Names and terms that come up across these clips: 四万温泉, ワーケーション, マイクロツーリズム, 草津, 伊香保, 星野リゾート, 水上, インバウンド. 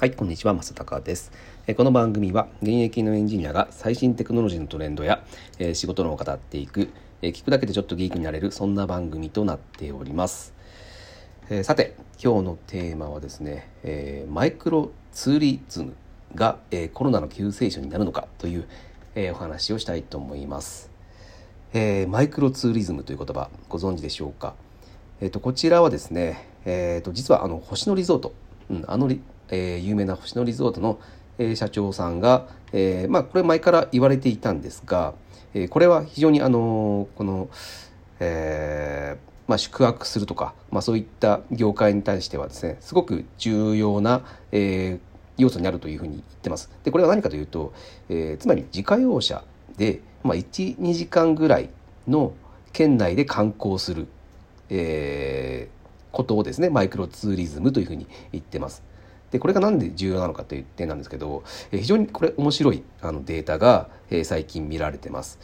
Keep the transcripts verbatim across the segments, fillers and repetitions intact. はい、こんにちは、正隆です。この番組は現役のエンジニアが最新テクノロジーのトレンドや仕事論を語っていく、聞くだけでちょっとギークになれる、そんな番組となっております。さて、今日のテーマはですね、マイクロツーリズムがコロナの救世主になるのかというお話をしたいと思います。マイクロツーリズムという言葉、ご存知でしょうか。えっと、こちらはですね、えっと、実はあの星野リゾート、うん、あのリえー、有名な星野リゾートの、えー、社長さんが、えーまあ、これ前から言われていたんですが、えー、これは非常に、あのーこのえーまあ、宿泊するとか、まあ、そういった業界に対してはですね、すごく重要な、えー、要素になるというふうに言ってます。で、これは何かというと、えー、つまり自家用車で、まあ、いち、にじかんぐらいの県内で観光する、えー、ことをですね、マイクロツーリズムというふうに言ってます。で、これがなんで重要なのかという点なんですけど、非常にこれ面白いあのデータが最近見られてます。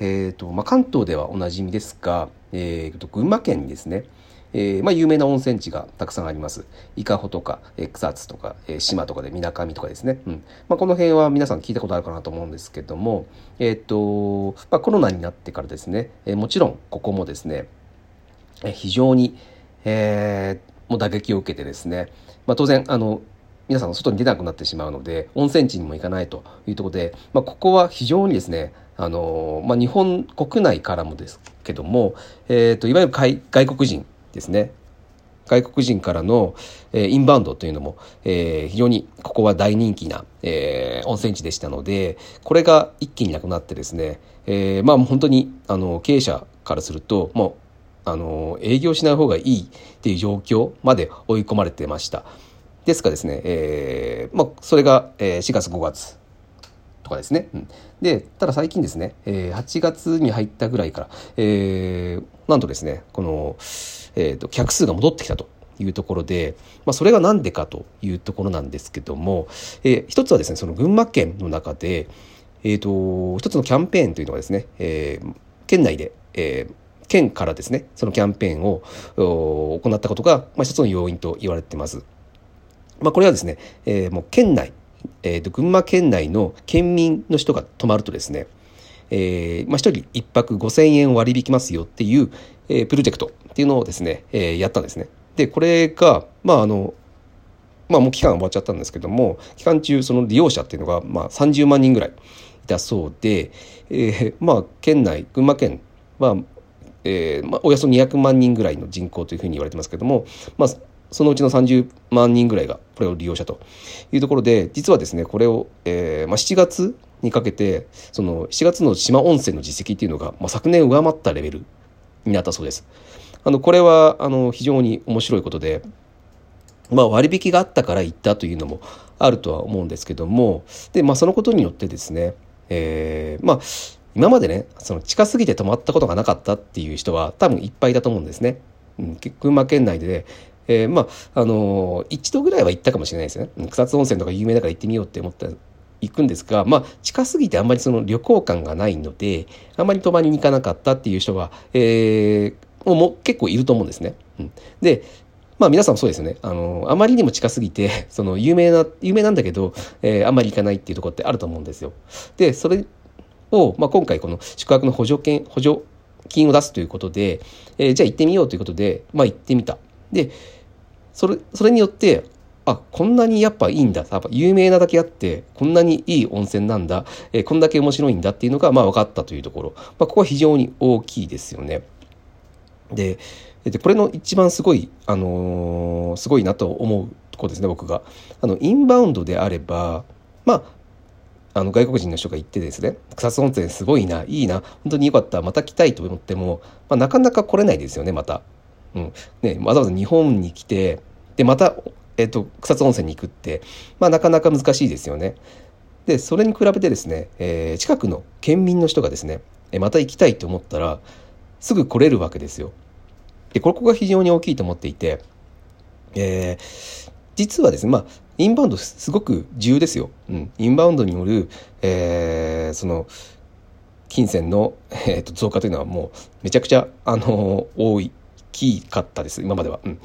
えーとまあ、関東ではおなじみですが、えーと、群馬県にですね、えーまあ、有名な温泉地がたくさんあります。伊香保とか草津とか島とかで水上とかですね、うんまあ、この辺は皆さん聞いたことあるかなと思うんですけども、えーとまあ、コロナになってからですね、もちろんここもですね、非常に、えーもう打撃を受けてですね、まあ、当然あの皆さん外に出なくなってしまうので、温泉地にも行かないというところで、まあ、ここは非常にですね、あの、まあ、日本国内からもですけども、えーと、いわゆる外国人ですね、外国人からの、えー、インバウンドというのも、えー、非常にここは大人気な、えー、温泉地でしたので、これが一気になくなってですね、えー、まあ本当にあの経営者からすると、もうあの営業しない方がいいっていう状況まで追い込まれてました。ですからですね、えーまあ、それがしがつごがつとかですね、うん、でただ最近ですね、はちがつに入ったぐらいから、えー、なんとですねこの、えー、と客数が戻ってきたというところで、まあ、それが何でかというところなんですけども、えー、一つはですね、その群馬県の中で、えー、と一つのキャンペーンというのがですね、えー、県内で、えー県からですね、そのキャンペーンを行ったことが、まあ、一つの要因と言われています。まあ、これはですね、えー、もう県内、えーと、群馬県内の県民の人が泊まるとですね、えーまあ、ひとりいっぱくごせんえん割り引きますよっていう、えー、プロジェクトっていうのをですね、えー、やったんですね。で、これが、まああのまあ、もう期間は終わっちゃったんですけども、期間中、その利用者っていうのが、まあ、さんじゅうまんにんぐらいいたそうで、えーまあ、県内、群馬県は、まあえーまあ、およそにひゃくまんにんぐらいの人口というふうに言われてますけども、まあ、そのうちのさんじゅうまんにんぐらいがこれを利用者というところで、実はですねこれを、えーまあ、しちがつにかけて、そのしちがつの四万温泉の実績というのが、まあ、昨年上回ったレベルになったそうです。あのこれはあの非常に面白いことで、まあ、割引があったから行ったというのもあるとは思うんですけども、で、まあ、そのことによってですね、えー、まあ今までね、その近すぎて泊まったことがなかったっていう人は多分いっぱいだと思うんですね。群馬県内で、ねえー、まああのー、一度ぐらいは行ったかもしれないですね。草津温泉とか有名だから行ってみようって思って行くんですが、まあ近すぎてあんまりその旅行感がないので、あんまり泊まりに行かなかったっていう人は、えー、もう結構いると思うんですね。うん、で、まあ皆さんもそうですよね。あのー、あまりにも近すぎて、その有名な有名なんだけど、えー、あんまり行かないっていうところってあると思うんですよ。で、それをまあ、今回この宿泊の補助金、補助金を出すということで、えー、じゃあ行ってみようということで、まあ、行ってみた。で、それ、それによって、あ、こんなにやっぱいいんだ。やっぱ有名なだけあって、こんなにいい温泉なんだ。えー、こんだけ面白いんだっていうのが、まあ、分かったというところ。まあ、ここは非常に大きいですよね。で、でこれの一番すごい、あのー、すごいなと思うところですね、僕が。あの、インバウンドであれば、まあ、あの外国人の人が行ってですね、草津温泉すごいな、いいな、本当に良かった、また来たいと思っても、まあ、なかなか来れないですよね、また、うんね、わざわざ日本に来て、でまた、えっと、草津温泉に行くって、まあ、なかなか難しいですよね。でそれに比べてですね、えー、近くの県民の人がですね、また行きたいと思ったらすぐ来れるわけですよ。でここが非常に大きいと思っていて、えー、実はですね、まあインバウンドすごく重要ですよ。うん、インバウンドによる、えー、その金銭の、えー、と増加というのはもうめちゃくちゃ、あのー、大きかったです、今までは。うん、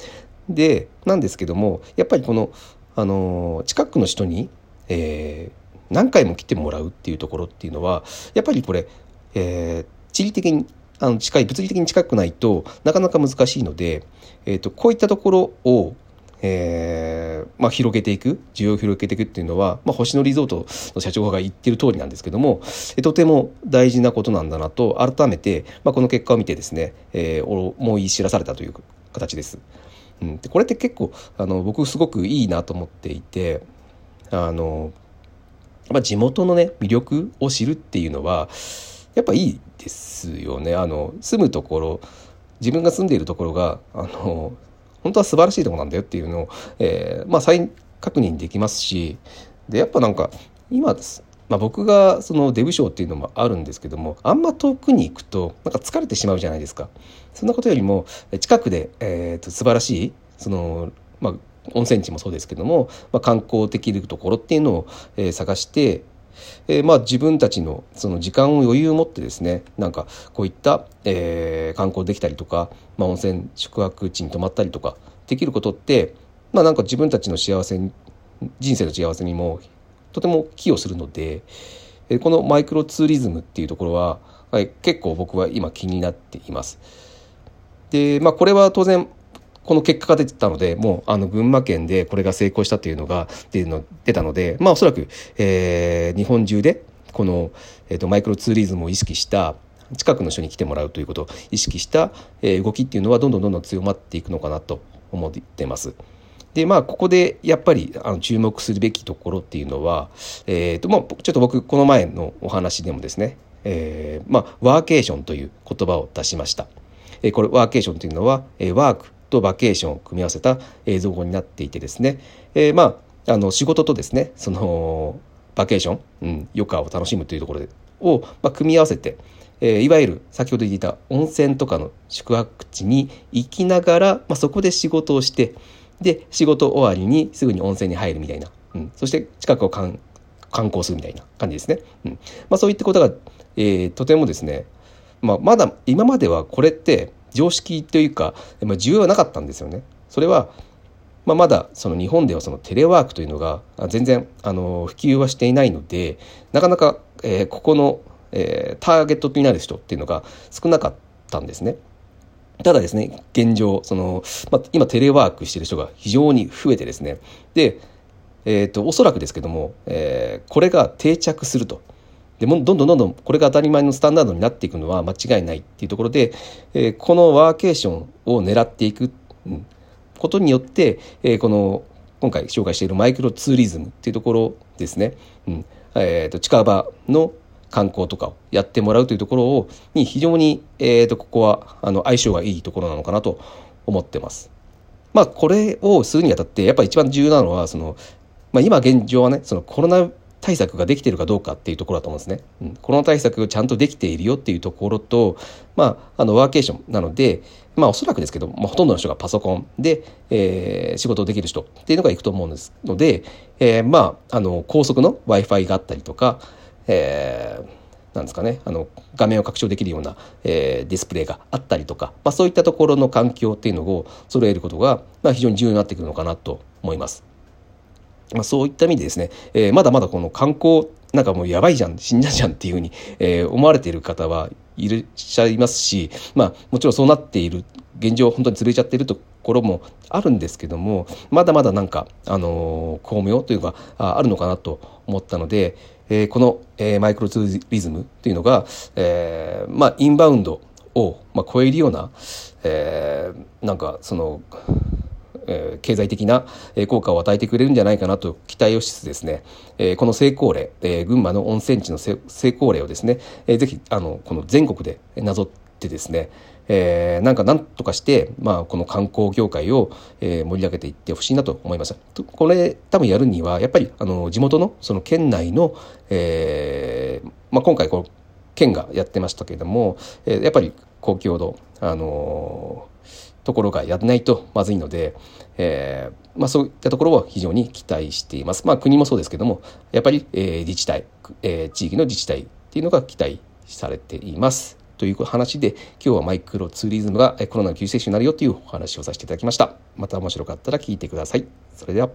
でなんですけども、やっぱりこの、あの近くの人に、えー、何回も来てもらうっていうところっていうのはやっぱりこれ、えー、地理的にあの近い物理的に近くないとなかなか難しいので、えーと、こういったところをえーまあ、広げていく需要を広げていくっていうのは、まあ、星野リゾートの社長が言ってる通りなんですけども、とても大事なことなんだなと改めて、まあ、この結果を見てですね、えー、思い知らされたという形です、うん、でこれって結構あの僕すごくいいなと思っていて、あの、まあ、地元のね魅力を知るっていうのはやっぱいいですよね。あの住むところ、自分が住んでいるところがあの本当は素晴らしいところなんだよっていうのを、えーまあ、再確認できますし、でやっぱなんか今です、まあ、僕がその出不精っていうのもあるんですけども、あんま遠くに行くとなんか疲れてしまうじゃないですか。そんなことよりも近くで、えー、と素晴らしいその、まあ、温泉地もそうですけども、まあ、観光できるところっていうのを、えー、探して、えーまあ、自分たちのその時間を余裕を持ってですね、なんかこういった、えー、観光できたりとか、まあ、温泉宿泊地に泊まったりとかできることって、まあ、なんか自分たちの幸せに、人生の幸せにもとても寄与するので、えー、このマイクロツーリズムっていうところは、はい、結構僕は今気になっています。で、まあ、これは当然この結果が出てたので、もうあの群馬県でこれが成功したというのが出たので、まあおそらく、えー、日本中でこの、えーと、マイクロツーリズムを意識した、近くの人に来てもらうということを意識した、えー、動きっていうのはどんどんどんどん強まっていくのかなと思っています。で、まあここでやっぱりあの注目するべきところっていうのは、えーと、まあちょっと僕この前のお話でもですね、えー、まあワーケーションという言葉を出しました。えー、これワーケーションというのは、えー、ワークとバケーションを組み合わせた造語になっていてですね、えー、まああの仕事とですね、そのバケーション、うん、余暇を楽しむというところを、まあ、組み合わせて、えー、いわゆる先ほど言っていた温泉とかの宿泊地に行きながら、まあ、そこで仕事をして、で仕事終わりにすぐに温泉に入るみたいな、うん、そして近くを観光するみたいな感じですね、うんまあ、そういったことが、えー、とてもですね、まあ、まだ今まではこれって常識というか、まあ、需要はなかったんですよね。それは、まあ、まだその日本ではそのテレワークというのが全然あの普及はしていないので、なかなか、えー、ここの、えー、ターゲットになる人っていうのが少なかったんですね。ただですね、現状その、まあ、今テレワークしている人が非常に増えてですね、で、えーと、おそらくですけども、えー、これが定着すると。でもどんどんどんどんこれが当たり前のスタンダードになっていくのは間違いないっていうところで、えー、このワーケーションを狙っていくことによって、えー、この今回紹介しているマイクロツーリズムっていうところですね、うんえー、と近場の観光とかをやってもらうというところをに非常に、えー、とここはあの相性がいいところなのかなと思ってます。まあ、これをするにあたってやっぱり一番重要なのはその、まあ、今現状はね、そのコロナ対策ができているかどうかっていうところだと思うんですね、うん、コロナ対策がちゃんとできているよっていうところと、まあ、あのワーケーションなので、まあ、おそらくですけど、まあ、ほとんどの人がパソコンで、えー、仕事をできる人っていうのがいくと思うんですので、えーまあ、あの高速の Wi-Fi があったりとか、えー、なんですかね、あの画面を拡張できるような、えー、ディスプレイがあったりとか、まあ、そういったところの環境っていうのを揃えることが、まあ、非常に重要になってくるのかなと思います。まあ、そういった意味でですね、えー、まだまだこの観光なんかもうやばいじゃん、死んだじゃんっていうふうに、えー、思われている方はいらっしゃいますし、まあもちろんそうなっている現状本当に潰れちゃっているところもあるんですけども、まだまだなんかあの巧妙というかあるのかなと思ったので、えー、この、えー、マイクロツーリズムというのが、えー、まあインバウンドを、まあ、超えるような、えー、なんかその経済的な効果を与えてくれるんじゃないかなと期待をしつつですね、この成功例、群馬の温泉地の成功例をですね、ぜひあのこの全国でなぞってですね、なんかなんとかして、まあ、この観光業界を盛り上げていってほしいなと思いました。これ多分やるにはやっぱりあの地元のその県内の、えーまあ、今回こう県がやってましたけれども、やっぱり公共のあのーところがやらないとまずいので、えーまあ、そういったところは非常に期待しています。まあ、国もそうですけども、やっぱり、えー、自治体、えー、地域の自治体っていうのが期待されていますという話で、今日はマイクロツーリズムがコロナの救世主になるよというお話をさせていただきました。また面白かったら聞いてください。それでは。